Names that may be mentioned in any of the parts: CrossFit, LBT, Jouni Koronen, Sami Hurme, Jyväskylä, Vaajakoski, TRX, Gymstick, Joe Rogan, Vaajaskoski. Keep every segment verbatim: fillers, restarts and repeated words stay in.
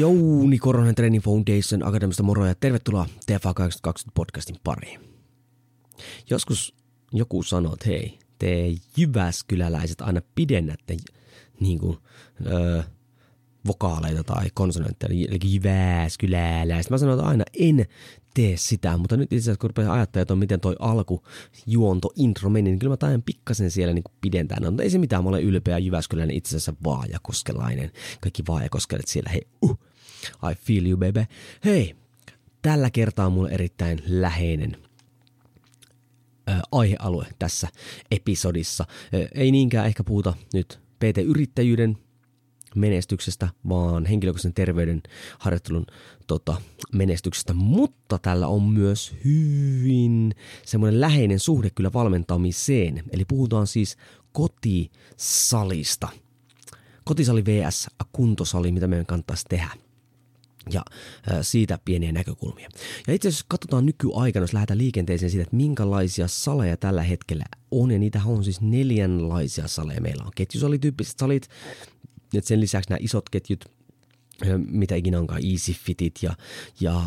Jouni Koronen Training Foundation Academista moro ja tervetuloa T F kahdeksankymmentä kaksikymmentä podcastin pariin. Joskus joku sanoo, että hei, te jyväskyläläiset aina pidennätte niin kuin, öö, vokaaleita tai konsonantteja, eli jyväskyläläiset. Mä sanon, että aina en tee sitä, mutta nyt itse asiassa kun rupesin ajattelemaan, miten toi alku, juonto, intro meni, niin kyllä mä taidan pikkasen siellä niin pidentää. No, mutta ei se mitään, mä olen ylpeä jyväskyläinen, itse asiassa vaajakoskelainen. Kaikki vaajakoskelet siellä, hei, uh! I feel you, baby. Hei, tällä kertaa mulla erittäin läheinen ää, aihealue tässä episodissa. Ää, ei niinkään ehkä puhuta nyt P T-yrittäjyyden menestyksestä, vaan henkilökohtaisen terveyden harjoittelun tota, menestyksestä, mutta tällä on myös hyvin semmoinen läheinen suhde kyllä valmentamiseen. Eli puhutaan siis kotisalista. Kotisali versus kuntosali, mitä meidän kannattaisi tehdä. Ja siitä pieniä näkökulmia. Ja itse asiassa katsotaan nykyaikana, jos lähdetään liikenteeseen siitä, että minkälaisia saleja tällä hetkellä on. Ja niitähän on siis neljänlaisia saleja. Meillä on ketjusalityyppiset salit, ja sen lisäksi nämä isot ketjut, mitä ikinä onkaan, easy fitit ja, ja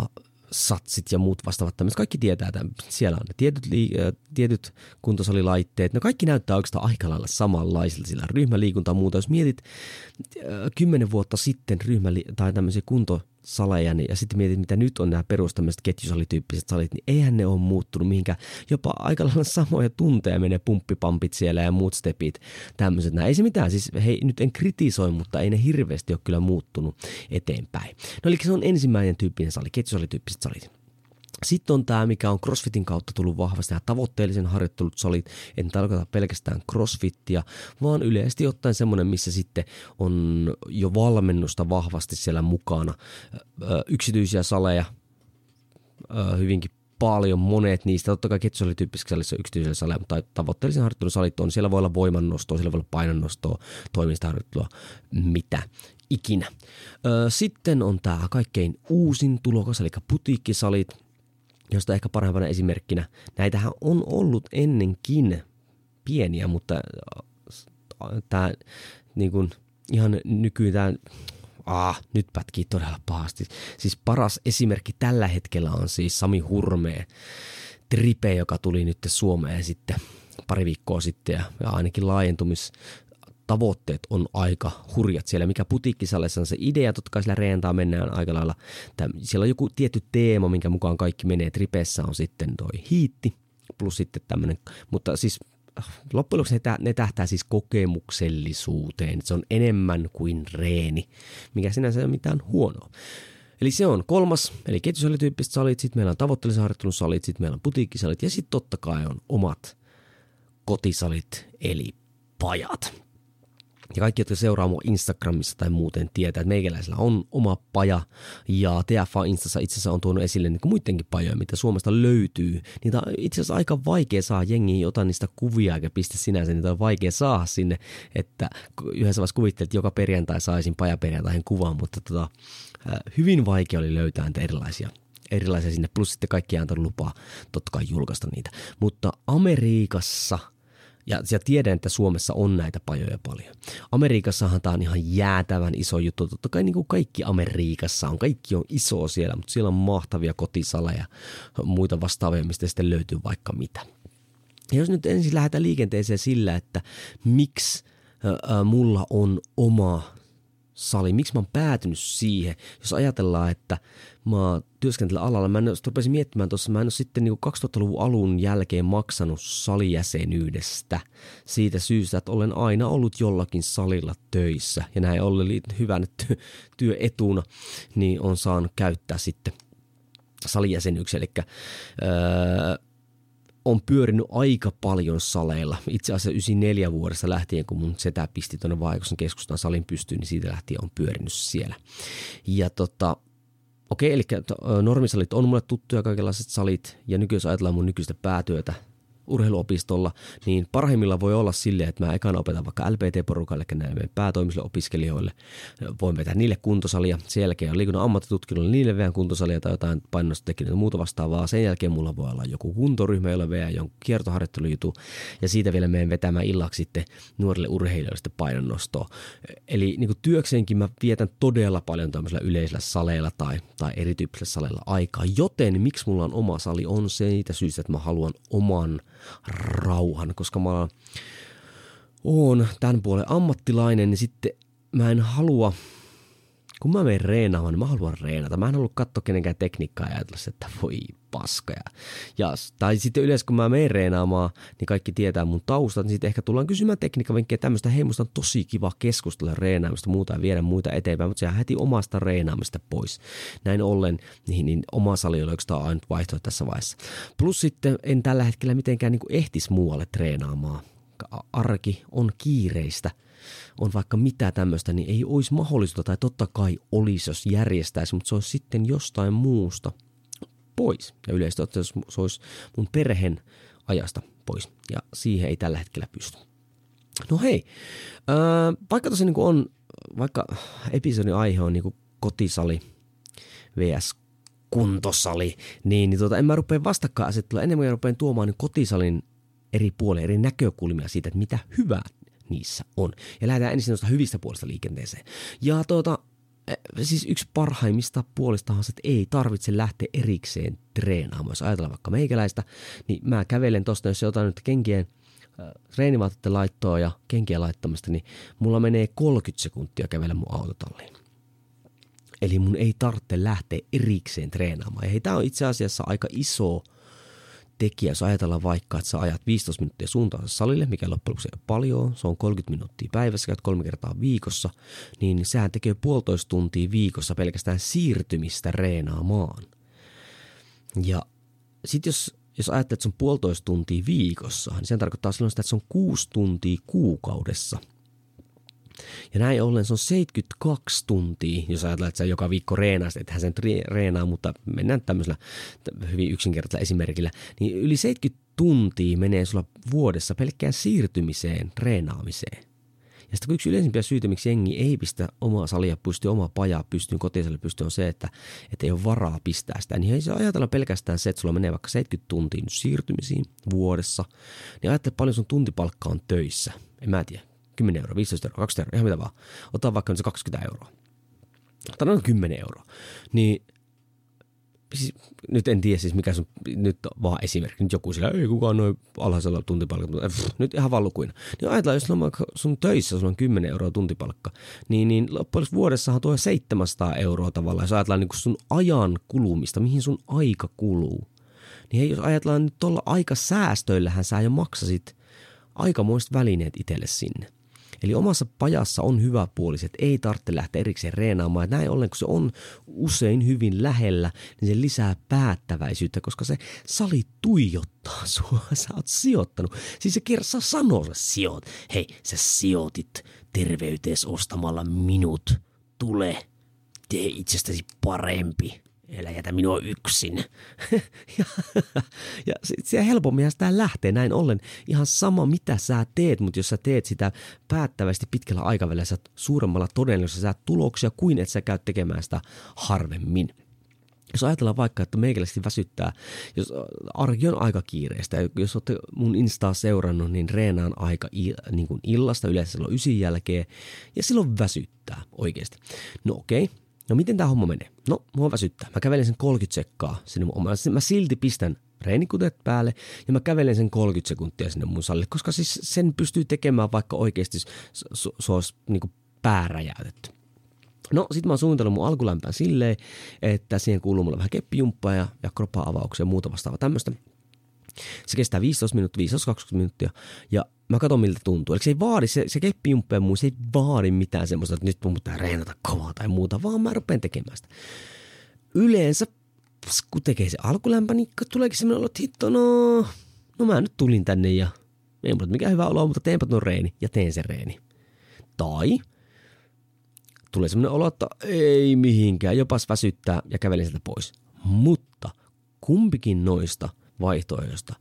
satsit ja muut vastaavat tämmöiset. Kaikki tietää tämän. Siellä on ne tietyt, liik- tietyt kuntosalilaitteet. No kaikki näyttää oikeastaan aika lailla samanlaisilta, sillä ryhmäliikunta ja muuta. Jos mietit kymmenen vuotta sitten ryhmäli- tai tämmöisiä kunto saleja, ja sitten mietit, mitä nyt on nämä perustamiset ketjusalityyppiset salit, niin eihän ne ole muuttunut mihinkään. Jopa aika lailla samoja tunteja menee pumppipampit siellä ja muut stepit, tämmöiset. Nämä ei se mitään, siis hei, nyt en kritisoi, mutta ei ne hirveästi ole kyllä muuttunut eteenpäin. No eli se on ensimmäinen tyyppinen sali, ketjusalityyppiset salit. Sitten on tämä, mikä on CrossFitin kautta tullut vahvasti, nämä tavoitteellisen harjoittelut salit, en tarkoita pelkästään CrossFittia, vaan yleisesti ottaen semmoinen, missä sitten on jo valmennusta vahvasti siellä mukana. Yksityisiä saleja hyvinkin paljon, monet niistä, totta kai ketjusalityyppisessä salissa on yksityisellä salilla, mutta tavoitteellisen harjoittelun salit on, siellä voi olla voimannostoa, siellä voi olla painonnostoa, toimintaharjoittelua, mitä ikinä. Sitten on tämä kaikkein uusin tulokas, eli putiikkisalit, josta ehkä parhaimpana esimerkkinä, näitähän on ollut ennenkin pieniä, mutta tämä niin kuin ihan nykyään, ah, nyt pätkii todella pahasti. Siis paras esimerkki tällä hetkellä on siis Sami Hurme tripe, joka tuli nyt Suomeen sitten pari viikkoa sitten, ja ainakin laajentumis tavoitteet on aika hurjat siellä, mikä putiikkisaleissa on se idea, totta kai sillä reentaa mennään aika lailla. Täm, siellä on joku tietty teema, minkä mukaan kaikki menee. Tripeessä on sitten toi hiitti plus sitten tämmöinen, mutta siis loppujen lopuksi ne, ne tähtää siis kokemuksellisuuteen. Se on enemmän kuin reeni, mikä sinänsä ei ole mitään huonoa. Eli se on kolmas, eli ketjusalityyppiset salit, sitten meillä on tavoitteellisen harjoittelun salit, sitten meillä on putiikkisalit ja sitten totta kai on omat kotisalit eli pajat. Ja kaikki, jotka seuraa mua Instagramissa tai muuten tietää, että meikäläisellä on oma paja. Ja T F A Instassa itse asiassa on tuonut esille niin kuin muidenkin pajoja, mitä Suomesta löytyy. Niitä on itse asiassa aika vaikea saa jengiin, ota niistä kuvia eikä piste sinänsä. Niitä on vaikea saada sinne, että yhdessä vaiheessa kuvittelin, että joka perjantai saisin pajaperjantaihin kuvan. Mutta tota, hyvin vaikea oli löytää niitä erilaisia, erilaisia sinne. Plus sitten kaikki ei antanut lupaa totta kai julkaista niitä. Mutta Amerikassa... Ja, ja tiedän, että Suomessa on näitä pajoja paljon. Amerikassahan tämä on ihan jäätävän iso juttu. Totta kai niin kuin kaikki Amerikassa on. Kaikki on iso siellä, mutta siellä on mahtavia kotisaleja ja muita vastaavia, mistä sitten löytyy vaikka mitä. Ja jos nyt ensin lähdetään liikenteeseen sillä, että miksi ää, mulla on oma sali, miksi mä oon päätynyt siihen, jos ajatellaan, että mä työskentelen alalla. Mä en ole, rupesin miettimään tuossa, mä en ole sitten niin kuin kaksituhattaluvun alun jälkeen maksanut salijäsenyydestä siitä syystä, että olen aina ollut jollakin salilla töissä ja näin ollen hyvänä ty- työetuna, niin on saanut käyttää sitten salijäsenyyksiä, eli öö, on pyörinyt aika paljon saleilla. Itse asiassa yhdeksänkymmentäneljä vuodesta lähtien, kun mun setä pisti tuonne Vaajakosken keskustan salin pystyyn, niin siitä lähtien on pyörinyt siellä. Ja tota, okei, eli normisalit on mulle tuttuja, kaikenlaiset salit, ja nykyään jos ajatellaan mun nykyistä päätyötä urheiluopistolla, niin parhaimmillaan voi olla silleen, että mä ekana opetan vaikka L B T-porukalle, eli näille päätoimisille opiskelijoille. Voin vetää niille kuntosalia, sen jälkeen on liikunnan ammattitutkinnolle niille vähän kuntosalia tai jotain painonnostotekniikkaa muuta vastaavaa. Sen jälkeen mulla voi olla joku kuntoryhmä, jolla veää jonkun kiertoharjoittelujutu, ja siitä vielä menen vetämään illaksi sitten nuorille urheilijoille sitten painonnostoa. Eli niin kuin työkseenkin mä vietän todella paljon tämmöisillä yleisillä saleilla tai, tai erityyppisillä saleilla aikaa, joten miksi mulla on oma sali on siitä syystä, että mä haluan oman rauhan, koska mä oon tämän puolen ammattilainen, niin sitten mä en halua, kun mä menen reenaamaan, niin mä haluan reenata. Mä en halua katsoa kenenkään tekniikkaa ja ajatella, että voi paska. Ja, tai sitten yleensä kun mä menen reenaamaan, niin kaikki tietää mun taustat, niin sitten ehkä tullaan kysymään tekniikkavinkkejä tämmöistä. Hei, musta on tosi kiva keskustella reenaamista muuta ja viedä muita eteenpäin, mutta se on heti omasta reenaamista pois. Näin ollen, niin, niin oma sali oli oikeastaan ainut vaihtoehto tässä vaiheessa. Plus sitten en tällä hetkellä mitenkään niin kuin ehtisi muualle treenaamaan. Arki on kiireistä. On vaikka mitä tämmöistä, niin ei olisi mahdollisuutta, tai totta kai olisi, jos järjestäisi, mutta se olisi sitten jostain muusta pois. Ja yleisesti ottaen se olisi mun perheen ajasta pois, ja siihen ei tällä hetkellä pysty. No hei, ää, vaikka tosi niin kuin on, vaikka episodin aihe on niin kuin kotisali versus kuntosali, niin, niin tuota, en mä rupea vastakkain asettelua, enemmän mä rupeen tuomaan niin kotisalin eri puolia, eri näkökulmia siitä, että mitä hyvää niissä on. Ja lähdetään ensin noista hyvistä puolista liikenteeseen. Ja tuota, siis yksi parhaimmista puolistahan se, että ei tarvitse lähteä erikseen treenaamaan. Jos ajatellaan vaikka meikäläistä, niin mä kävelen tosta, jos otan nyt kenkien äh, treenivaatteiden laittoa ja kenkien laittamista, niin mulla menee kolmekymmentä sekuntia kävellä mun autotalliin. Eli mun ei tarvitse lähteä erikseen treenaamaan. Ja hei, tää on itse asiassa aika iso tekijä, jos ajatellaan vaikka, että sä ajat viisitoista minuuttia suuntaan salille, mikä loppujen lopuksi ei ole paljon, se on kolmekymmentä minuuttia päivässä, käyt kolme kertaa viikossa, niin sehän tekee puolitoista tuntia viikossa pelkästään siirtymistä reenaamaan. Ja sit jos, jos ajattelet, että se on puolitoista tuntia viikossa, niin se tarkoittaa silloin sitä, että se on kuusi tuntia kuukaudessa. Ja näin ollen se on seitsemänkymmentäkaksi tuntia, jos ajatellaan, että sä joka viikko reenaat, ethän sä nyt reenaa, mutta mennään tämmöisellä hyvin yksinkertaisella esimerkillä, niin yli seitsemänkymmentä tuntia menee sulla vuodessa pelkkään siirtymiseen, reenaamiseen. Ja sitten yksi yleisimpiä syitä, miksi jengi ei pistä omaa salia pystyyn, omaa pajaa pystyyn, kotisalia pystyyn, on se, että, että ei ole varaa pistää sitä. Niin ei se ajatella pelkästään se, että sulla menee vaikka seitsemänkymmentä tuntia nyt siirtymisiin vuodessa, niin ajattele paljon sun tuntipalkka on töissä, en mä tiedä. kymmenen euroa, viisitoista euroa, kaksikymmentä euroa, ihan mitä vaan. Otetaan vaikka se kaksikymmentä euroa. Tai noin kymmenen euroa. Niin, siis, nyt en tiedä siis mikä sun, nyt vaan esimerkki. Nyt joku sillä, ei kukaan noin alhaisella tuntipalkka. Nyt ihan vaan lukuina. Niin ajatellaan, jos on sun töissä sulla on kymmenen euroa tuntipalkka, niin, niin loppujen vuodessahan tuo seitsemänsataa euroa tavallaan. Jos ajatellaan niin kuin sun ajan kulumista, mihin sun aika kuluu. Niin jos ajatellaan nyt tuolla aikasäästöillähän sä jo maksasit aikamoiset välineet itselle sinne. Eli omassa pajassa on hyvä puoliset, että ei tarvitse lähteä erikseen reenaamaan. Ja näin ollen, kun se on usein hyvin lähellä, niin se lisää päättäväisyyttä, koska se sali tuijottaa sua. Sä oot sijoittanut. Siis se kersa sanoo, sä sijoit. Hei, sä sijoitit terveytees ostamalla minut. Tule, tee itsestäsi parempi. Elä jätä minua yksin. ja ja se helpommin sitä lähtee näin ollen. Ihan sama, mitä sä teet, mutta jos sä teet sitä päättävästi pitkällä aikavälillä, sä suuremmalla todennäköisesti sä tuloksia kuin et sä käy tekemään sitä harvemmin. Jos ajatellaan vaikka, että meikäläisesti väsyttää, jos arki on aika kiireistä, jos olette mun instaa seurannut, niin reenaan aika niin kuin illasta, yleensä silloin ysin jälkeen, ja silloin väsyttää oikeasti. No okei. Okay. No miten tämä homma menee? No, mua väsyttää. Mä kävelen sen kolmekymmentä sekkaa sinne mun omalle. Mä silti pistän reenikutet päälle ja mä kävelen sen kolmekymmentä sekuntia sinne mun salille, koska siis sen pystyy tekemään vaikka oikeasti se olisi niin kuin pääräjäytetty. No sit mä oon suunnitellut mun alkulämpään silleen, että siihen kuuluu mulle vähän keppijumppaa ja, ja kropa-avauksia ja muuta vastaavaa tämmöistä. Se kestää viisitoista minuuttia, viisitoista kaksikymmentä minuuttia ja mä katson miltä tuntuu. Eli se ei vaadi, se, se keppijumppa ja muu, se ei vaadi mitään semmoista, että nyt mun pitää reenata kovaa tai muuta, vaan mä rupean tekemään sitä. Yleensä, kun tekee se alkulämpä, niin tuleekin semmoinen olo, että hitto, no, no mä nyt tulin tänne ja ei mulla mikään hyvä olo, mutta teenpä tuon reeni ja teen sen reeni. Tai tulee semmoinen olo, että ei mihinkään, jopas väsyttää ja kävelin sieltä pois. Mutta kumpikin noista vaihtoehdosta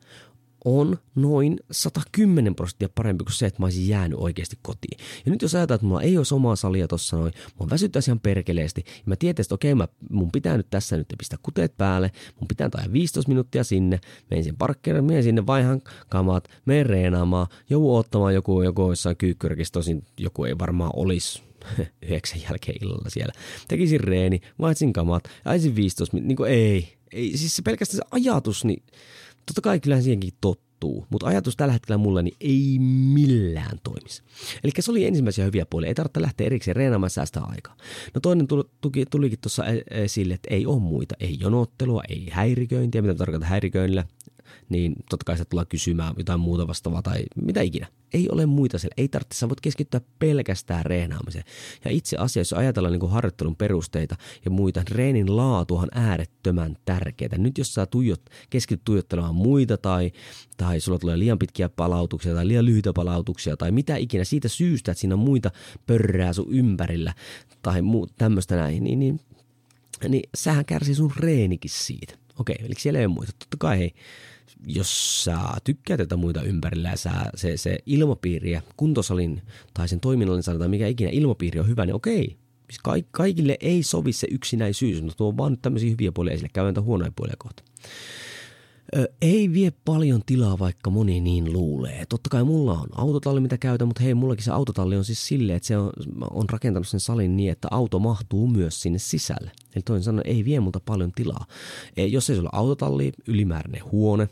on noin sata kymmenen prosenttia parempi kuin se, että mä olisin jäänyt oikeasti kotiin. Ja nyt jos ajatellaan, että mulla ei olisi omaa salia tuossa noin, mä väsyttäisiin ihan perkeleesti, ja mä tietäisin, että okei, okay, mun pitää nyt tässä nyt pistää kuteet päälle, mun pitää antaa viisitoista minuuttia sinne, menen sen parkkeeraan, menen sinne vaihan kamat, menen reenaamaan, joku ottamaan joku, joku jossain kyykkyrkissä, tosin joku ei varmaan olisi yhdeksän jälkeen illalla siellä. Tekisin reeni, vaihtisin kamat, jäisin viisitoista minuuttia, niin kuin ei. Ei, siis se pelkästään se ajatus, niin totta kai kyllähän siihenkin tottuu, mutta ajatus tällä hetkellä mulla niin ei millään toimisi. Eli se oli ensimmäisiä hyviä puolia, ei tarvitse lähteä erikseen reenaamaan säästää aikaa. No toinen tuki, tulikin tuossa esille, että ei ole muita, ei jonottelua, ei häiriköintiä, mitä tarkoittaa häiriköinnillä, niin totta kai sitä tullaan kysymään jotain muuta vastaavaa tai mitä ikinä. Ei ole muita siellä, ei tarvitse, sä voit keskittyä pelkästään reenaamiseen. Ja itse asiassa, jos ajatellaan niin kuin harjoittelun perusteita ja muita, reenin laatuhan on äärettömän tärkeää. Nyt jos sä tuijot, keskityt tuijottelemaan muita tai, tai sulla tulee liian pitkiä palautuksia tai liian lyhyitä palautuksia tai mitä ikinä siitä syystä, että siinä muita pörrää sun ympärillä tai muu, tämmöistä näin, niin, niin, niin, niin sähän kärsii sun reenikin siitä. Okei, eli siellä ei ole muita. Totta kai hei. Jos sä tykkää tätä muita ympärillä ja sä, se, se ilmapiiri ja kuntosalin tai sen toiminnallinen salin tai mikä ikinä ilmapiiri on hyvä, niin okei. Ka- kaikille ei sovi se yksinäisyys, mutta tuo on vaan nyt tämmöisiä hyviä puolia esille, käydään tämän huonoja puolia kohta. Ö, ei vie paljon tilaa, vaikka moni niin luulee. Totta kai mulla on autotalli, mitä käytän, mutta hei, mullakin se autotalli on siis silleen, että se on, on rakentanut sen salin niin, että auto mahtuu myös sinne sisälle. Eli toisin sanoen, ei vie multa paljon tilaa. E, jos ei sulla autotalli, ylimääräinen huone.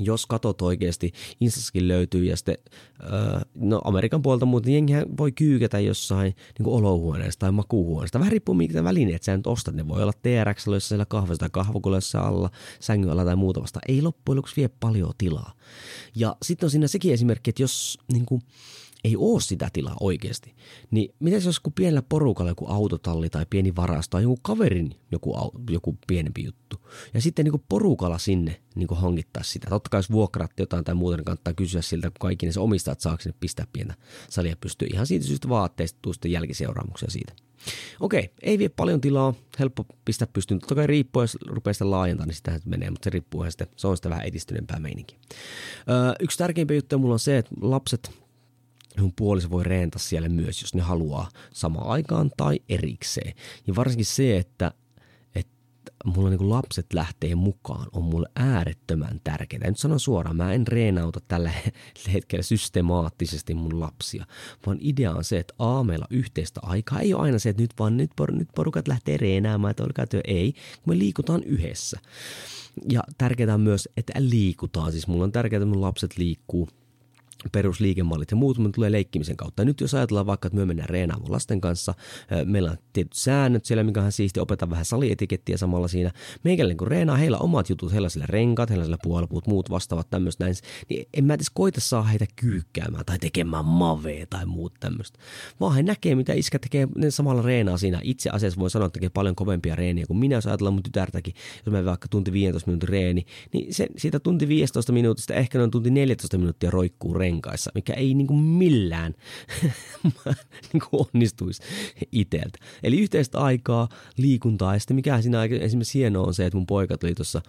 Jos katot oikeasti, Instaskin löytyy ja sitten, öö, no Amerikan puolelta muuten jengihän voi kyykätä jossain niin olohuoneesta tai makuuhuoneesta. Vähän riippuu mitä välineet sä nyt ostat. Ne voi olla T R X lössä siellä kahvassa tai kahvakulössä alla, sängyn alla tai muuta vasta. Ei loppujen lopuksi vie paljon tilaa. Ja sitten on siinä sekin esimerkki, että jos niin kuin, ei ole sitä tilaa oikeasti, niin mitäs jos joku pienellä porukalla joku autotalli tai pieni varasto tai joku kaverin joku, joku pienempi juttu. Ja sitten niin kuin porukalla sinne niin kuin hankittaa sitä. Totta kai jos vuokraat jotain tai muuten, niin kannattaa kysyä siltä, kun kaikki ne se omistaa, että saako sinne pistää pientä salia pystyy. Ihan siitä syystä vaatteista tuu sitten jälkiseuraamuksia siitä. Okei, ei vie paljon tilaa, helppo pistää pystyyn. Totta kai riippuu, jos rupeaa sitä laajentamaan, niin sitähän menee, mutta se riippuu ihan sitten, se on sitä vähän edistyneempää meininkiä. Öö, yksi tärkeimpiä juttuja mulla on se, että lapset, mun puoliso voi reenata siellä myös, jos ne haluaa samaan aikaan tai erikseen. Ja varsinkin se, että, että mulla niin kuin lapset lähtee mukaan, on mulle äärettömän tärkeää. Ja nyt sanon suoraan, mä en reenauta tällä hetkellä systemaattisesti mun lapsia, vaan idea on se, että a, meillä on yhteistä aikaa. Ei ole aina se, että nyt, vaan, nyt, por- nyt porukat lähtee reenäämään, että olkaa työ. Ei, kun me liikutaan yhdessä. Ja tärkeää on myös, että liikutaan. Siis mulla on tärkeää, että mun lapset liikkuu. Perusliikemallit ja muut tulee leikkimisen kautta. Ja nyt jos ajatellaan vaikka, että me mennään reenaamaan lasten kanssa, meillä on tietyt säännöt siellä, mikä on siisti, opetan vähän salietikettiä samalla siinä. Meikäläinen kun reenaa, heillä on omat jutut, heillä on siellä renkaat, heillä on siellä puolipuut, muut vastaavat tämmöistä näin, niin en mä edes koita saa heitä kyykkäämään tai tekemään mavea tai muut tämmöistä. Vaan he näkee, mitä iskä tekee, ne samalla reenaa siinä. Itse asiassa voi sanoa, että tekee paljon kovempia reeniä kuin minä, jos ajatellaan mun tytärtäkin. Jos mä vaikka tunti viisitoista minuutin reeni, niin se, siitä tunti viisitoista minuutista ehkä noin tunti neljätoista minuuttia roikkuu reeni. Kanssa, mikä ei niin kuin millään niin kuin onnistuisi itseltä. Eli yhteistä aikaa, liikuntaa ja sitten mikä siinä esimerkiksi hienoa on se, että mun poika tuli tuossa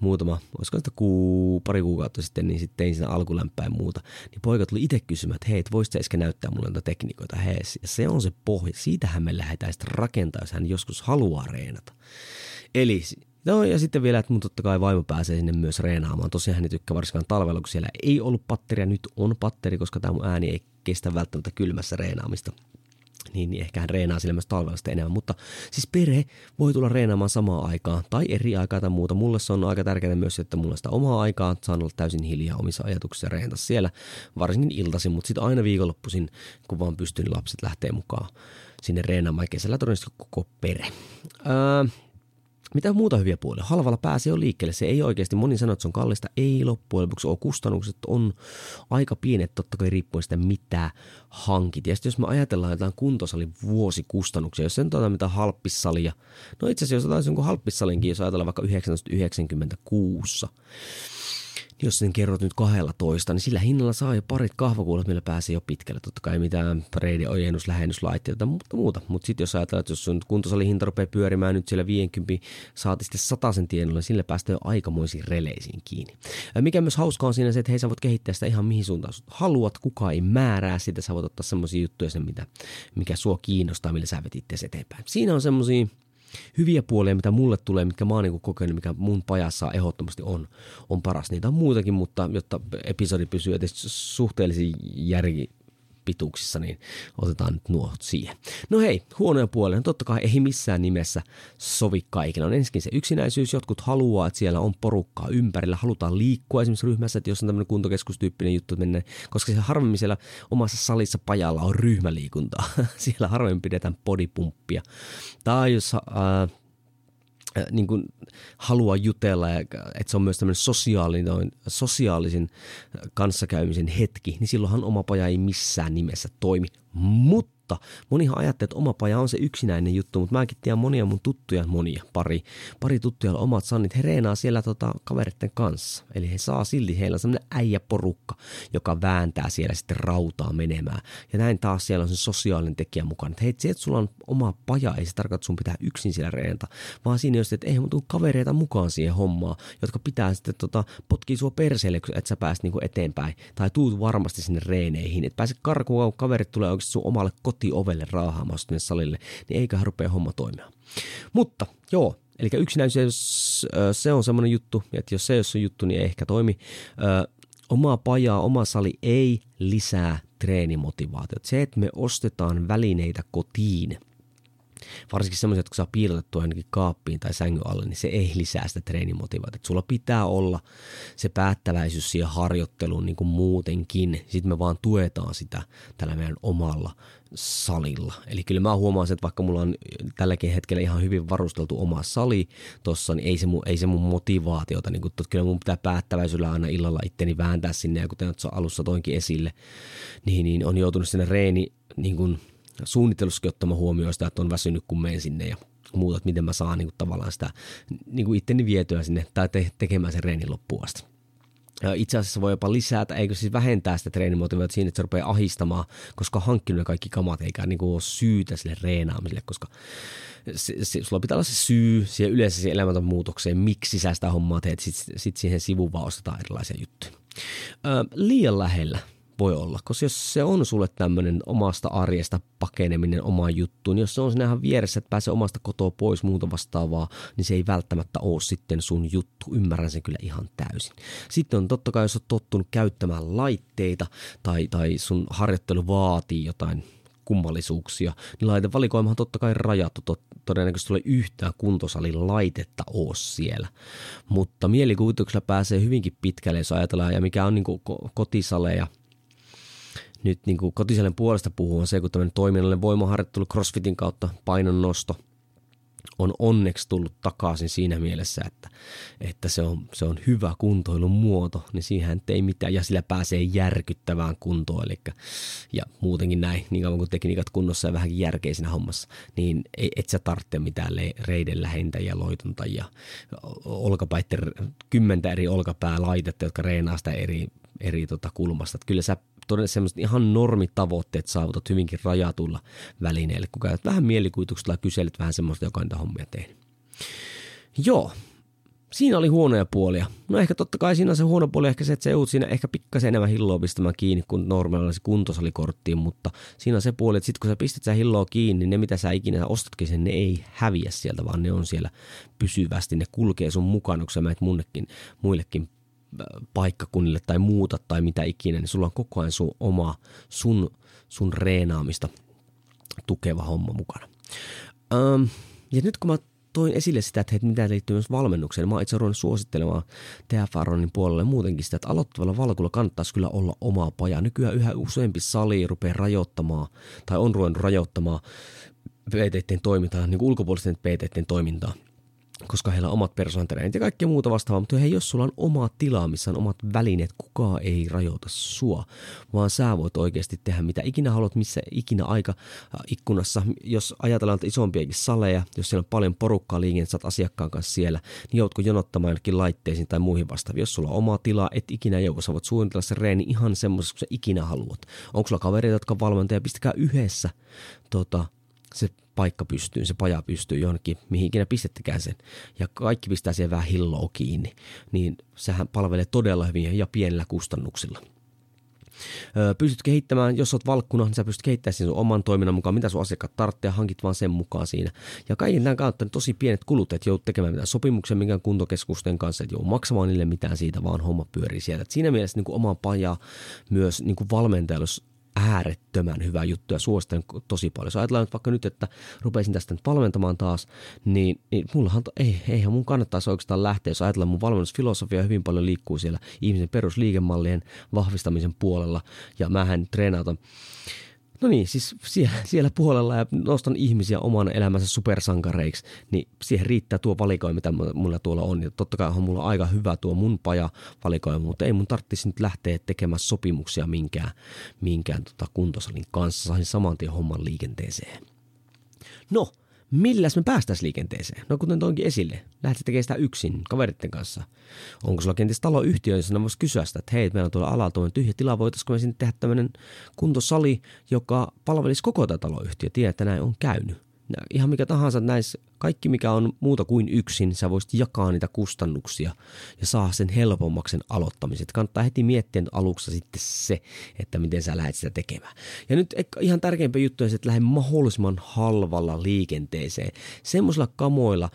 muutama, olisiko sitä kuu, pari kuukautta sitten, niin sitten tein siinä alkulämpää ja muuta. Niin poika tuli itse kysymään, että hei, et voisit sä iskä näyttää mulle noita tekniikoita. Hei, se on se pohja. Siitähän me lähdetään sitten rakentaa, jos hän joskus haluaa reenata. Eli no ja sitten vielä, että mun totta kai vaimo pääsee sinne myös reenaamaan. Tosiaan hän ei tykkää varsinkaan talvella, kun siellä ei ollut patteria. Nyt on patteri, koska tämä mun ääni ei kestä välttämättä kylmässä reenaamista. Niin, niin ehkä hän reenaa sille myös talvella sitten enemmän. Mutta siis perhe voi tulla reenaamaan samaan aikaan tai eri aikaa tai muuta. Mulle se on aika tärkeää myös, että mulla sitä omaa aikaa. Saan olla täysin hiljaa omissa ajatuksissa ja reenata siellä. Varsinkin iltaisin, mutta sitten aina viikonloppuisin, kun vaan pystyn, lapset lähtee mukaan. sinne reenaamaan kesällä todennäköisesti koko pere. Öö, mitä muuta hyviä puolia? Halvalla pääsee jo liikkeelle. Se ei oikeasti, moni sanoo, että se on kallista. Ei loppujen lopuksi ole. Kustannukset on aika pienet, totta kai riippuen sitä, mitä hankit. Ja sitten jos me ajatellaan jotain kuntosalin vuosikustannuksia, jos sen tuota mitä halppissalia, no itse asiassa jos otetaan jonkun halppissalinkin, jos ajatellaan vaikka yhdeksäntoista yhdeksänkymmentäkuusi, niin jos sen kerrot nyt kaksitoista, niin sillä hinnalla saa jo parit kahvakuulat, millä pääsee jo pitkälle. Totta kai mitään reiden ojennus, lähennyslaitteita, mutta muuta. Mutta sitten jos ajatellaan, että jos sun kuntosalihinta rupeaa pyörimään nyt siellä viisikymmentä, saati sitten satasen tienoilla, niin sillä päästään jo aikamoisiin releisiin kiinni. Mikä myös hauskaa on siinä se, että hei, sä voit kehittää sitä ihan mihin suuntaan haluat, kukaan ei määrää sitä, sä voit ottaa semmoisia juttuja, sen, mitä, mikä sua kiinnostaa, millä sä vetit itseäsi eteenpäin. Siinä on semmoisia hyviä puolia, mitä mulle tulee, mitkä mä oon niin kokenut, mikä mun pajassa ehdottomasti on, on paras. Niitä on muutakin, mutta jotta episodi pysyy suhteellisiin järkipituuksissa, niin otetaan nyt nuo siihen. No hei, huonoja puolia. No totta kai ei missään nimessä sovi kaikilla. On ensinnäkin se yksinäisyys. Jotkut haluaa, että siellä on porukkaa ympärillä. Halutaan liikkua esimerkiksi ryhmässä, että jos on tämmöinen kuntokeskustyyppinen juttu, että mennään, koska siellä harvemmin siellä omassa salissa pajalla on ryhmäliikuntaa. Siellä harvemmin pidetään bodipumppia. Tai jos Äh, niin kuin haluaa jutella, ja että se on myös tämmöinen sosiaalinen, sosiaalisen kanssakäymisen hetki, niin silloinhan oma paja ei missään nimessä toimi. Mutta monihan ajattelee, että oma paja on se yksinäinen juttu, mutta mäkin tiedän monia mun tuttuja, monia, pari, pari tuttuja omat sannit, he reenaa siellä tota, kaveritten kanssa. Eli he saa silti, heillä on semmoinen äijäporukka, joka vääntää siellä sitten rautaa menemään. Ja näin taas siellä on se sosiaalinen tekijä mukana. Että hei, se, että sulla on oma paja, ei se tarkoita, että sun pitää yksin siellä reenata, vaan siinä just, että ei mun tule kavereita mukaan siihen hommaan, jotka pitää sitten tota, potkia sua perseelle, että sä pääset niinku eteenpäin. Tai tuut varmasti sinne reeneihin, että pääset karkuun, kun kaverit tulee oikeasti sun omalle kotiovelle raahaamaan sinne salille, niin eiköhän rupea homma toimimaan. Mutta joo, eli yksinäisyys, se on semmoinen juttu, että jos se ei ole sun juttu, niin ei ehkä toimi. Ö, oma paja, oma sali ei lisää treenimotivaatiota. Se, että me ostetaan välineitä kotiin, varsinkin semmoiset, jotka saa piirrettyä ainakin kaappiin tai sängyn alle, niin se ei lisää sitä treenimotivaatiota. Sulla pitää olla se päättäväisyys siihen harjoitteluun niin kuin muutenkin. Sitten me vaan tuetaan sitä tällä meidän omalla salilla. Eli kyllä mä huomaan, että vaikka mulla on tälläkin hetkellä ihan hyvin varusteltu oma sali tossa, niin ei se mun, ei se mun motivaatiota. Niin kun, kyllä mun pitää päättäväisyydellä aina illalla itteni vääntää sinne, ja kuten alussa toinkin esille, niin, niin on joutunut sinne reeni niin kuin suunnittelussakin ottamaan huomioon sitä, että on väsynyt, kun menen sinne ja muuta, että miten mä saan niin kuin tavallaan sitä niin kuin itteni vietyä sinne tai te- tekemään sen reenin loppuun asti. Itse asiassa voi jopa lisätä, eikö siis vähentää sitä treenimotivaatiota siinä, että se rupeaa ahistamaan, koska on hankkinut ne kaikki kamat, eikä niin kuin ole syytä sille reenaamiselle, koska se, se, sulla pitää olla se syy siihen yleensä siihen elämänmuutokseen, miksi sä sitä hommaa teet, sitten sit siihen sivuun vaan ostetaan erilaisia juttuja. Ö, liian lähellä voi olla, koska jos se on sulle tämmöinen omasta arjesta pakeneminen omaan juttuun, niin jos se on sinähän vieressä, että pääsee omasta kotoa pois muuta vastaavaa, niin se ei välttämättä ole sitten sun juttu. Ymmärrän sen kyllä ihan täysin. Sitten on totta kai, jos olet tottunut käyttämään laitteita tai, tai sun harjoittelu vaatii jotain kummallisuuksia, niin laitevalikoimahan totta kai rajattu. Tot, todennäköisesti tulee yhtään kuntosalin laitetta ole siellä. Mutta mielikuvituksella pääsee hyvinkin pitkälle, jos ajatellaan, ja mikä on niin kuin kotisaleja. Nyt niin kuin kotisalen puolesta puhuu on se, kun tämmöinen toiminnallinen voimaharjoittelu CrossFitin kautta painonnosto on onneksi tullut takaisin siinä mielessä, että, että se, on, se on hyvä kuntoilun muoto, niin siihen ei mitään, ja sillä pääsee järkyttävään kuntoon, eli ja muutenkin näin, niin kauan kuin tekniikat kunnossa ja vähän järkeä siinä hommassa, niin et sä tarvitse mitään le- reiden lähentäjiä, loitontajia, olkapäitten, kymmentä eri olkapäälaitetta, jotka reenaa sitä eri, eri tota kulmasta, että kyllä sä todennäköisesti semmoiset ihan normitavoitteet saavutat hyvinkin rajatulla välineellä, kun käytät vähän mielikuvituksella ja kyselet vähän semmoista, joka on niitä hommia tehnyt. Joo, siinä oli huonoja puolia. No ehkä totta kai siinä on se huono puoli, ehkä se, että se joudut siinä ehkä pikkasen enemmän hilloa pistämään kiinni kuin normaalilaisen kuntosalikorttiin, mutta siinä on se puoli, että sitten kun sä pistät sä hilloa kiinni, niin ne mitä sä ikinä ostatkin sen, ne ei häviä sieltä, vaan ne on siellä pysyvästi, ne kulkee sun mukana, kun sä menet munnekin, muillekin paikkakunnille tai muuta tai mitä ikinä, niin sulla on koko ajan sun oma, sun, sun reenaamista tukeva homma mukana. Öm, ja nyt kun mä toin esille sitä, että mitä liittyy myös valmennukseen, niin mä oon itse ruvennut suosittelemaan T F R:n puolelle muutenkin sitä, että aloittavalla valkulla kannattaisi kyllä olla omaa pajaa. Nykyään yhä useampi sali rupeaa rajoittamaan tai on ruvennut rajoittamaan P T:iden toimintaa, niin kuin ulkopuolisten P T:iden toimintaa, koska heillä on omat persoonantreenit ja kaikkea muuta vastaavaa, mutta hei, jos sulla on oma tila, missä on omat välineet, kukaan ei rajoita sua, vaan sä voit oikeasti tehdä mitä ikinä haluat, missä ikinä aika ikkunassa. Jos ajatellaan isompiakin saleja, jos siellä on paljon porukkaa liikennettä, sä oot asiakkaan kanssa siellä, niin joudutko jonottamaan jonnekin laitteisiin tai muihin vastaaviin. Jos sulla on oma tila, et ikinä joukossa, voit suunnitella se reeni ihan semmoisessa, kun sä ikinä haluat. Onko sulla kavereita, jotka on valmentajia, pistäkää yhdessä tota, se paikka pystyy, se paja pystyy johonkin, mihinkin pistettäkään sen. Ja kaikki pistää siihen vähän hilloa kiinni. Niin sehän palvelee todella hyvin ja pienillä kustannuksilla. Öö, pystyt kehittämään, jos olet valkkuna, niin sä pystyt kehittämään sen sun oman toiminnan mukaan, mitä sun asiakkaat tarvitsee, hankit vaan sen mukaan siinä. Ja kaiken tämän kautta tosi pienet kulut, että joudut tekemään mitään sopimuksen minkään kuntokeskusten kanssa, että joudut maksamaan niille mitään siitä, vaan homma pyörii sieltä. Et siinä mielessä niin kuin oma paja myös niin kuin valmentajalle äärettömän hyvä juttu ja suosittelen tosi paljon. Jos ajatellaan nyt vaikka nyt, että rupeisin tästä nyt valmentamaan taas, niin, niin mullahan, to, ei, eihän mun kannattaisi oikeastaan lähteä, jos ajatellaan mun valmennusfilosofia hyvin paljon liikkuu siellä ihmisen perusliikemallien vahvistamisen puolella ja mähän treenautan. No niin, siis siellä, siellä puolella ja nostan ihmisiä oman elämänsä supersankareiksi, niin siihen riittää tuo valikoima, mitä mulla tuolla on. Ja totta kai on mulla aika hyvä tuo mun paja valikoima, mutta ei mun tarvitsisi nyt lähteä tekemään sopimuksia minkään, minkään tota kuntosalin kanssa. Saisin saman tien homman liikenteeseen. No, milläs me päästäisiin liikenteeseen? No kuten toinkin esille, lähdet tekemään sitä yksin kaveritten kanssa. Onko sulla kenties taloyhtiö, jossa voisi kysyä sitä, että hei, meillä on tuolla alalla tuollainen tyhjä tila, voitaisiko me sinne tehdä tämmöinen kuntosali, joka palvelisi koko tätä taloyhtiö. Tiedät, että näin on käynyt. Ihan mikä tahansa näissä, kaikki mikä on muuta kuin yksin, sä voisit jakaa niitä kustannuksia ja saa sen helpommaksen aloittamisen. Kannattaa heti miettiä aluksi sitten se, että miten sä lähdet sitä tekemään. Ja nyt ihan tärkeimpiä juttuja on se, että lähde mahdollisimman halvalla liikenteeseen. Semmoisilla kamoilla,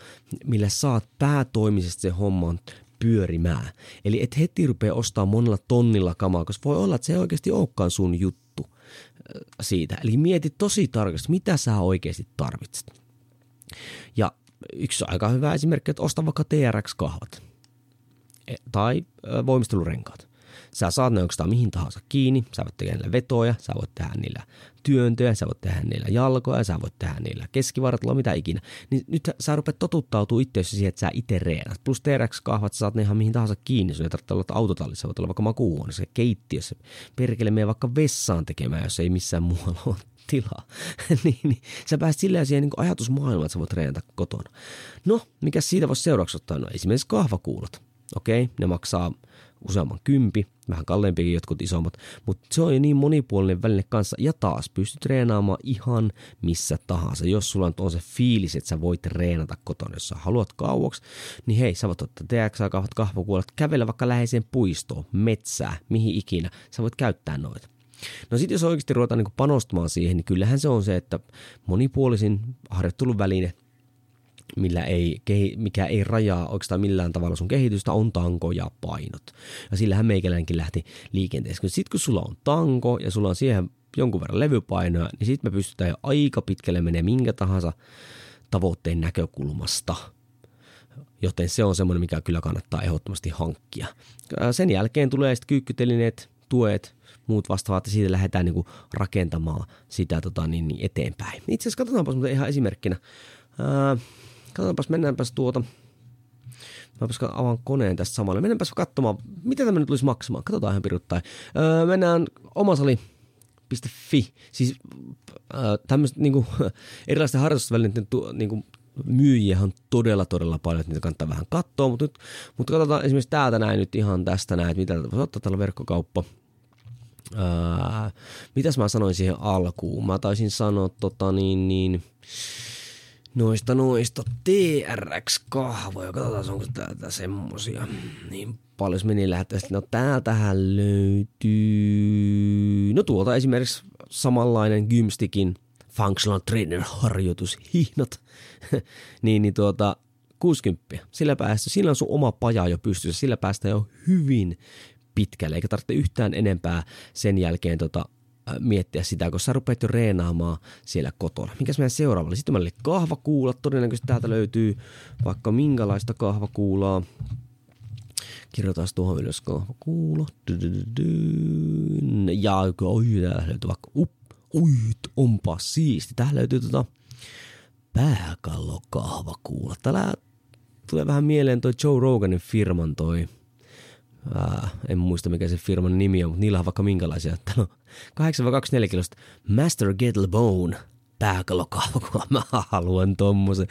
millä saat päätoimisesti se homman pyörimään. Eli et heti rupea ostaa monella tonnilla kamaa, koska voi olla, että se ei oikeasti olekaan sun juttu siitä. Eli mieti tosi tarkasti, mitä sä oikeasti tarvitset. Ja yksi aika hyvä esimerkki, että osta vaikka T R X-kahvat tai voimistelurenkaat. Sä saat ne oikeastaan mihin tahansa kiinni, sä voit tehdä niillä vetoja, sä voit tehdä niillä työntöjä, sä voit tehdä niillä jalkoja, sä voit tehdä niillä keskivartaloa, mitä ikinä. Niin nyt sä rupeat totuttautumaan itseäsi siihen, että sä itse reenat. Plus T R X-kahvat, sä saat ne ihan mihin tahansa kiinni, sun ei tarvitse olla autotallissa, sä voit olla vaikka makuuhuoneessa, keittiössä, perkele mene vaikka vessaan tekemään, jos ei missään muualla ole tilaa. niin, niin. Sä pääset silleen siihen niin kuin ajatusmaailmaan, että sä voit reenata kotona. No, mikä siitä voisi seuraavaksi ottaa? No esimerkiksi kahvakuulot. Okei, okay, ne maksaa useamman kympi, vähän kalleimpiakin jotkut isommat, mutta se on jo niin monipuolinen väline kanssa ja taas pystyt treenaamaan ihan missä tahansa. Jos sulla on se fiilis, että sä voit treenata kotona, jos sä haluat kauaksi, niin hei, sä voit ottaa T X A, kahvat, kahvakuulat, kävellä vaikka läheiseen puistoon, metsää, mihin ikinä, sä voit käyttää noita. No sitten jos oikeasti ruvetaan niin panostamaan siihen, niin kyllähän se on se, että monipuolisin harjoitteluväline, millä ei, mikä ei rajaa oikeastaan millään tavalla sun kehitystä, on tanko ja painot. Ja sillähän meikäläinenkin lähti liikenteessä. Sitten kun sulla on tanko ja sulla on siihen jonkun verran levypainoja, niin sitten me pystytään jo aika pitkälle menemään minkä tahansa tavoitteen näkökulmasta. Joten se on semmoinen, mikä kyllä kannattaa ehdottomasti hankkia. Sen jälkeen tulee sitten kyykkytelineet, tuet, muut vastaavat, ja siitä lähdetään niinku rakentamaan sitä tota, niin, niin eteenpäin. Itse asiassa katsotaanpas muuten ihan esimerkkinä. Ää, Katsotaanpas, mennäänpäs tuota, mä avaan koneen tästä samalla, mennäänpäs katsomaan, mitä tämä nyt tulisi maksamaan, katsotaan ihan piruttain. Öö, mennään omasali piste fi, siis öö, tämmöiset niinku, erilaisten harrastusvälineiden niinku, myyjiä on todella todella paljon, että niitä kannattaa vähän katsoa, mutta nyt mutta katsotaan esimerkiksi täältä näin nyt ihan tästä näin, että mitä täältä voisi ottaa, täällä verkkokauppa. Öö, mitäs mä sanoin siihen alkuun, mä taisin sanoa tota niin niin... Noista noista T R X-kahvoja, katsotaan onko täältä semmosia, niin paljon meni lähtee, no täältähän löytyy, no tuolta esimerkiksi samanlainen Gymstickin Functional Trainer-harjoitus, hihnot, niin, niin tuota kuusikymmentä, sillä päästä, sillä on sun oma paja jo pystyssä, sillä päästään jo hyvin pitkälle, eikä tarvitse yhtään enempää sen jälkeen tota, miettiä sitä, kun sä rupeat jo reenaamaan siellä kotona. Mikäs meidän seuraavalle? Sitten meillä oli kahvakuulat. Todennäköisesti täältä löytyy vaikka minkälaista kahvakuulaa. Kirjoitaan tuohon ylös kahvakuula. Ja oi, täällä löytyy vaikka up, oi, onpa siisti. Täällä löytyy tota Pääkallokahvakuula. Täällä tulee vähän mieleen toi Joe Roganin firman toi. Ää, en muista mikä se firman nimi on, mutta niillä on vaikka minkälaisia. Täällä on kahdeksan kaksikymmentäneljä kilosta Master Gettlebone. Pääkallokahvakuula. Mä haluan tommosen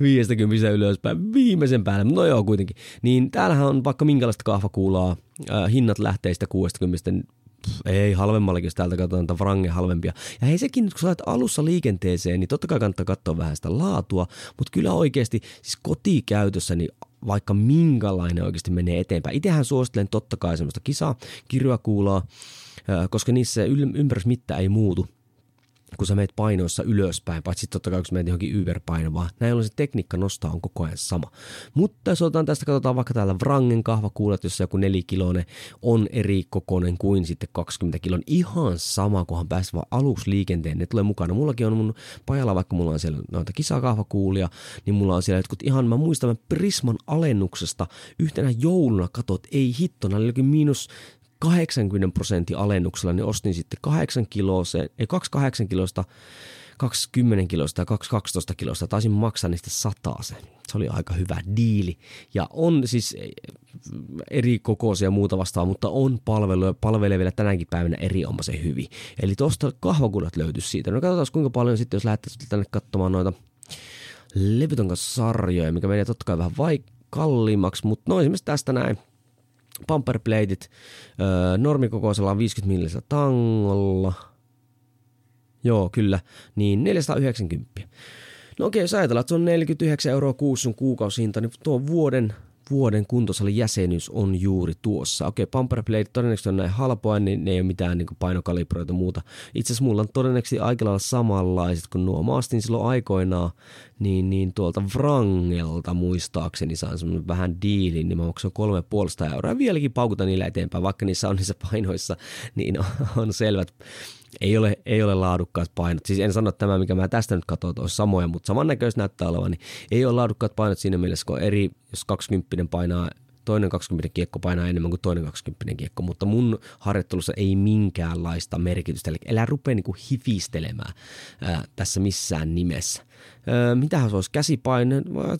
viisikymmentä ylöspäin viimeisen päälle. No joo, kuitenkin. Niin täällähän on vaikka minkälaista kahvakuulaa. Ää, hinnat lähtee sitä kuusikymmentä. Ei halvemmallakin, jos täältä katsotaan frangen halvempia. Ja hei sekin, kun sä olet alussa liikenteeseen, niin totta kai kannattaa katsoa vähän sitä laatua, mutta kyllä oikeasti siis kotikäytössä, niin vaikka minkälainen oikeasti menee eteenpäin. Itsehän suosittelen totta kai semmoista kisaa, kirjakuulaa, koska niissä ympärysmitta ei muutu, kun sä meet painoissa ylöspäin, paitsi totta kai, kun sä meet johonkin yverpainomaan. Näin ollen se tekniikka nostaa on koko ajan sama. Mutta jos otetaan tästä, katsotaan vaikka täällä Wrangen kahvakuulat, jossa joku nelikiloinen on eri kokoinen kuin sitten kaksikymmentä kilon. Ihan sama, kunhan pääsee vaan aluksi liikenteen, ne tulee mukana. Mullakin on mun pajalla, vaikka mulla on siellä noita kisakahvakuulia, niin mulla on siellä jotkut ihan, mä muistan Prisman alennuksesta yhtenä jouluna, katot, ei hittona, oli jokin miinus kahdeksankymmentä prosentin alennuksella, niin ostin sitten kahdeksan kiloiseen, ei kaksikymmentäkahdeksan kiloista, kaksikymmentä kiloista ja kaksitoista kiloista. Taisin maksaa niistä satasen. Se oli aika hyvä diili. Ja on siis eri kokoisia ja muuta vastaan, mutta on palveluja, palvelee vielä tänäkin päivänä erinomaisen hyvin. Eli tuosta kahvakuulat löytyisi siitä. No katsotaan kuinka paljon sitten, jos lähdettäisiin tänne katsomaan noita Levyton kanssa sarjoja, mikä menee totta kai vähän vai kalliimmaksi, mutta no esimerkiksi tästä näin. Pamperplateit, normikokoisella on viisikymmentä millisellä tangolla, joo kyllä, niin neljäsataayhdeksänkymmentä. No okei, jos ajatellaan, että se on neljäkymmentäyhdeksän euroa kuussa sun kuukausihinta, niin tuo vuoden, vuoden kuntosalin jäsenyys on juuri tuossa. Okei, Pamperplateit todennäköisesti on näin halpoa, niin ne ei ole mitään niin painokalibroita muuta. Itse asiassa mulla on todennäköisesti aika lailla samanlaiset kuin nuo. Mä astin silloin aikoinaan, niin, niin tuolta Wrangelta muistaakseni sain semmoinen vähän diilin, niin mä maksan kolme puolesta euroa. Vieläkin paukutan niillä eteenpäin, vaikka niissä on niissä painoissa, niin on, on selvät. Ei ole, ei ole laadukkaat painot. Siis en sano, että tämä, mikä mä tästä nyt katson, olisi samoja, mutta samannäköistä näyttää olevan, niin ei ole laadukkaat painot siinä mielessä, kun eri, jos kaksikymppinen painaa, toinen kaksikymmentä kiekko painaa enemmän kuin toinen kaksikymmentä kiekko, mutta mun harjoittelussa ei minkäänlaista merkitystä. Eli elä rupea niin kuin hifistelemään ää, tässä missään nimessä. Ää, mitähän se olisi käsipaino?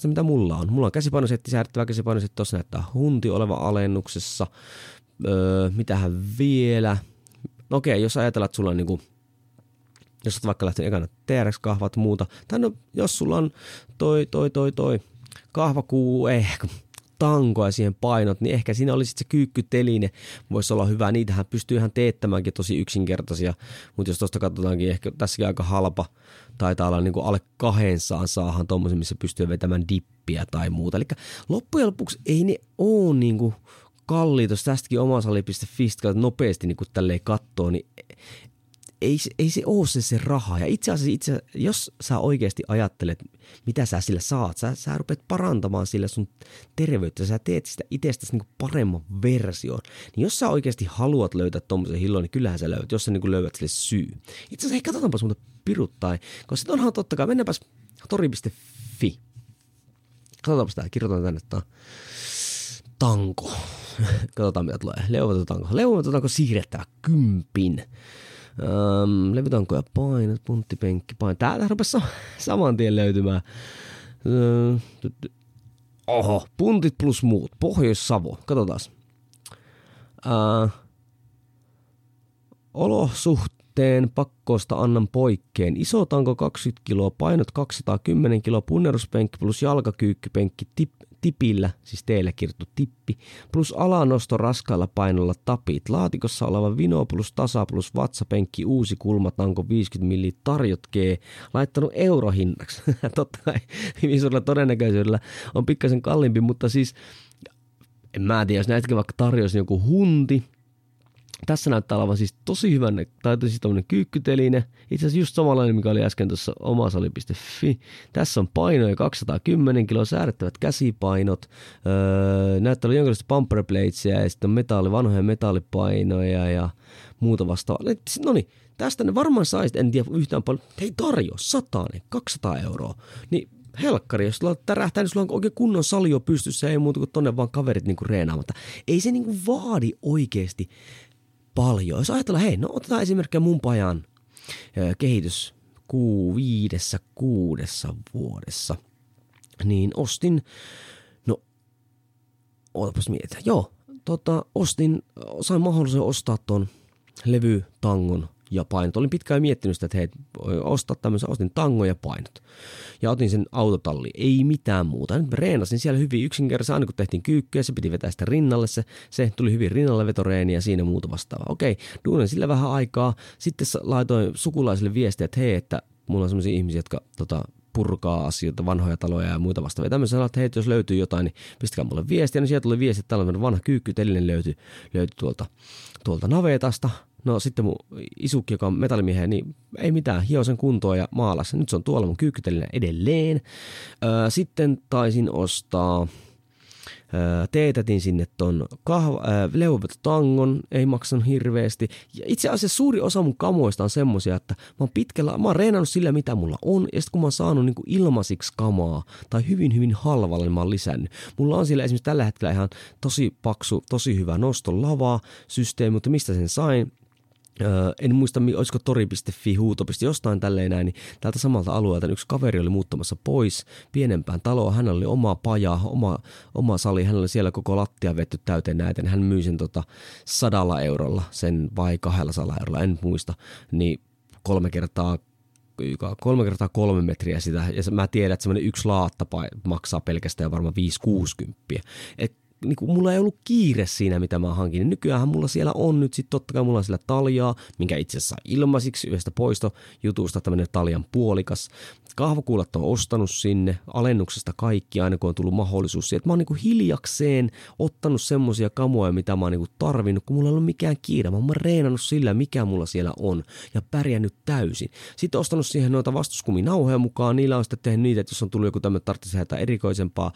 Mitä mulla on? Mulla on käsipainosetti, säädettävä käsipainosetti, tuossa näyttää hunti oleva alennuksessa. Ää, mitähän vielä? No okei, jos ajatellaan, että sulla on niinku, jos olet vaikka lähtenyt ekana T R X-kahvat muuta, tai no, jos sulla on toi, toi, toi, toi, kahvakuu, ehkä tankoa ja siihen painot, niin ehkä siinä oli sitten se kyykkyteline, voisi olla hyvä, niitähän pystyy ihan teettämäänkin tosi yksinkertaisia, mutta jos tuosta katsotaankin, ehkä tässäkin aika halpa, taitaa olla niinku alle kahdensadan saahan tommoisen, missä pystyy vetämään dippiä tai muuta, eli loppujen lopuksi ei ne ole niinku kalliita, jos tästäkin omasali piste fi nopeasti niin tälleen kattoo, niin ei, ei se ole se, se raha. Ja itse asiassa, itse, jos sä oikeasti ajattelet, mitä sä sillä saat, sä, sä rupeat parantamaan sillä sun terveyttä, sä teet sitä itsestäsi niin paremman version. Niin jos sä oikeasti haluat löytää tommoisen hillon, niin kyllähän sä löydät, jos sä niin löydät sille syy. Itse asiassa, hei, katsotaanpas muuta piruttain, koska onhan totta kai, mennäänpäs tori piste fi. Katsotaanpas tää, kirjoitetaan tänne, että tanko. Katsotaan mitä tulee. Leuvotanko. Leuvotanko siirrettävä kympin. Öm, levytankoja painot, punttipenkki, painot. Täältä rupesi saman tien löytymään. Öö, oho, puntit plus muut. Pohjois-Savo. Katsotaan. Öö, olosuhteen pakkosta annan poikkeen. Iso tanko kaksikymmentä kiloa, painot kaksisataakymmenen kiloa, punneruspenkki plus jalkakyykkypenkki, tip. Tipillä, siis teillä kirjoittu tippi, plus alanosto raskailla painolla tapit, laatikossa oleva vino plus tasa plus vatsapenkki, uusi kulmatanko viisikymmentä milliä tarjotkee, laittanut eurohinnaksi. Totta kai hyvin suurella todennäköisyydellä on pikkasen kalliimpi, mutta siis en mä tiedä, jos näistäkin vaikka tarjoisi joku hunti. Tässä näyttää olevan siis tosi hyvän, tai siis tämmöinen kyykkyteline, itse asiassa just samanlainen, mikä oli äsken tuossa omasali piste fi. Tässä on painoja kaksisataakymmenen kiloa, säädettävät käsipainot, öö, näyttää olevan jonkinlaista pamperplatesia ja sitten metalli, vanhoja metallipainoja ja muuta vastaavaa. No niin, tästä ne varmaan saisit, en tiedä yhtään paljon, hei tarjoa, satainen, kaksisataa euroa, niin helkkari, jos sulla tärähtää, niin sulla on oikein kunnon sali jo pystyssä, ei muuta kuin tonne vaan kaverit niinku reenaamatta. Ei se niinku vaadi oikeesti paljon. Jos ajatellaan, hei, no otetaan esimerkkinä mun pajan kehitys ku, viidessä, kuudessa vuodessa, niin ostin, no, ootapas miettiä, joo, tota, ostin, sain mahdollisuuden ostaa ton levytangon ja painot. Olin pitkään miettinyt sitä, että hei, ostaa tämmöisen, ostin tangon ja painot. Ja otin sen autotalliin, ei mitään muuta. Nyt reenasin siellä hyvin yksinkertaisesti, aina kun tehtiin kyykkyä, se piti vetää sitä rinnalle, se, se tuli hyvin rinnalle vetoreeni ja siinä muuta vastaavaa. Okei, duunin sillä vähän aikaa, sitten laitoin sukulaisille viestiä, että hei, että mulla on semmoisia ihmisiä, jotka tota, purkaa asioita, vanhoja taloja ja muita vastaavia. Ja tämmöisen sanoin, että hei, jos löytyy jotain, niin pistäkää mulle viestiä. No sieltä tuli viesti, että tällainen vanha kyykkytelinen löytyi, löytyi tuolta, tuolta navetasta. No sitten mun isukki, joka on metallimiehen, niin ei mitään, hio sen kuntoon ja maalassa. Nyt se on tuolla mun kyykkytelinä edelleen. Öö, sitten taisin ostaa, öö, teetätin sinne ton kahva, öö, leuvetangon, ei maksanut hirveästi. Ja itse asiassa suuri osa mun kamoista on semmosia, että mä oon pitkällä, mä oon reenannut sillä mitä mulla on. Ja sitten kun mä oon saanut niinku ilmasiksi kamaa tai hyvin hyvin halvalla, niin mä oon lisännyt. Mulla on siellä esimerkiksi tällä hetkellä ihan tosi paksu, tosi hyvä noston lava systeemi, mutta mistä sen sain? Öö, en muista, olisiko tori piste fi, huuto piste fi, jostain tälleen näin, niin tältä samalta alueelta yksi kaveri oli muuttamassa pois pienempään taloon. Hänellä oli oma paja, oma, oma sali, hänellä oli siellä koko lattia vetty täyteen näitä. Hän myi sen tota sadalla eurolla, sen vai kahdella sadalla eurolla, en muista, niin kolme kertaa kolme kertaa kolme metriä sitä. Ja mä tiedän, että semmoinen yksi laatta maksaa pelkästään varmaan viisi kuusikymmentä. Et niin kuin mulla ei ollut kiire siinä, mitä mä hankin. Nykyäänhän mulla siellä on nyt sitten, totta kai mulla on siellä taljaa, minkä itse asiassa ilmaisiksi yhdestä poistojutusta, tämmöinen taljan puolikas. Kahvakuulat on ostanut sinne, alennuksesta kaikki, aina kun on tullut mahdollisuus siihen. Mä oon niin kuin hiljakseen ottanut semmoisia kamoja, mitä mä oon niin kuin tarvinnut, kun mulla ei ollut mikään kiire. Mä oon reenannut sillä, mikä mulla siellä on, ja pärjännyt täysin. Sitten ostanut siihen noita vastuskuminauhoja mukaan, niillä on sitten tehnyt niitä, että jos on tullut joku tämmöinen, tarvitsisi heitä erikoisempaa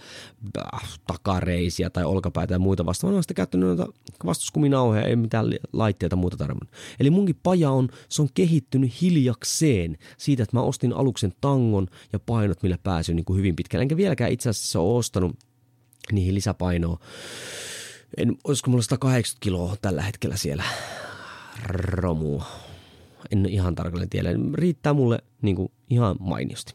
äh, takareisiä tai olkapäätä ja muita vastaan. Mä oon sitä käyttänyt noita vastuskuminauheja, ei mitään laitteita muuta tarvinnut. Eli munkin paja on, se on kehittynyt hiljakseen siitä, että mä ostin aluksen tangon ja painot, millä pääsyn niin kuin hyvin pitkälle. Enkä vieläkään itse asiassa ole ostanut niihin lisäpainoa. En, olisiko mulla sata kahdeksankymmentä kiloa tällä hetkellä siellä romua. En ihan tarkalleen tiedä. Riittää mulle niin kuin ihan mainiosti.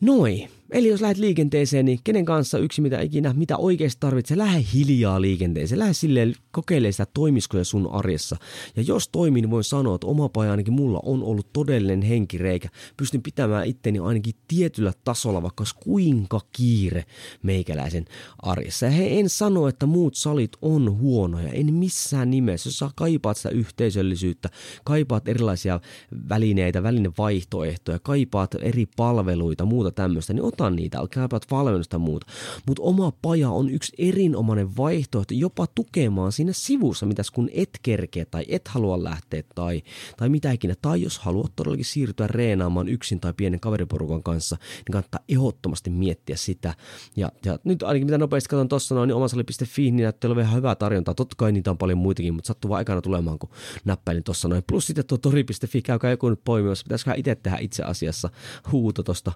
Noi. Eli jos lähdet liikenteeseen, niin kenen kanssa, yksi mitä ikinä, mitä oikeasti tarvitsee, lähde hiljaa liikenteeseen. Lähde silleen, kokeile sitä, toimiskoja sun arjessa. Ja jos toimii, niin voin sanoa, että oma paja ainakin mulla on ollut todellinen henkireikä. Pystyn pitämään itteni ainakin tietyllä tasolla, vaikka kuinka kiire meikäläisen arjessa. Ja he en sano, että muut salit on huonoja. En missään nimessä. Jos sä kaipaat sitä yhteisöllisyyttä, kaipaat erilaisia välineitä, välinevaihtoehtoja, kaipaat eri palveluita, muuta tämmöistä, niin ota niitä, kaipaat valmennusta muuta. Mutta oma paja on yksi erinomainen vaihtoehto jopa tukemaan siinä sivussa, mitäs kun et kerkeä tai et halua lähteä tai, tai mitä ikinä. Tai jos haluat todellakin siirtyä reenaamaan yksin tai pienen kaveriporukan kanssa, niin kannattaa ehdottomasti miettiä sitä. Ja, ja nyt ainakin mitä nopeasti katson tuossa noin, niin omasali piste fi niin näyttää olevan ihan hyvää tarjontaa. Totta kai niitä on paljon muitakin, mutta sattuu vaan ekana tulemaan, kun näppäilin tuossa noin. Plus sitten tuo tori piste fi, käykää joku nyt poimimassa. Pitäisiköhän itse tehdä itse asiassa huuto tuosta.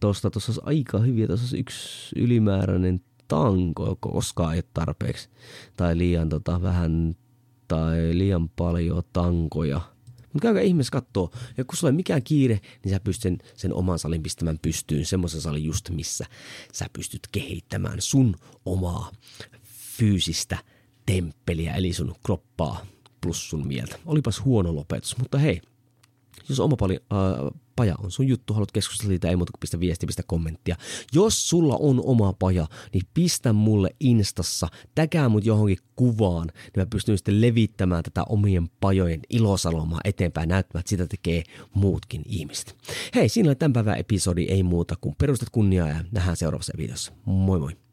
Tuossa olisi aika hyviä, tuossa olisi yksi ylimääräinen tanko, joka koskaan ei ole tarpeeksi. Tai liian tota, vähän tai liian paljon tankoja. Mutta käykää ihmeessä kattoo, ja kun sulla ei mikään kiire, niin sä pystyt sen, sen oman salin pistämään pystyyn. Semmoisen salin just, missä sä pystyt kehittämään sun omaa fyysistä temppeliä, eli sun kroppaa plus sun mieltä. Olipas huono lopetus, mutta hei. Jos oma pali, äh, paja on sun juttu, haluat keskustella siitä, ei muuta kuin pistä viestiä, pistä kommenttia. Jos sulla on oma paja, niin pistä mulle Instassa, täkää mut johonkin kuvaan, niin mä pystyn sitten levittämään tätä omien pajojen ilosalomaa eteenpäin, näyttämään, että sitä tekee muutkin ihmiset. Hei, siinä oli tämän päivän episodi, ei muuta kuin perustat kunniaa ja nähdään seuraavassa videossa. Moi moi!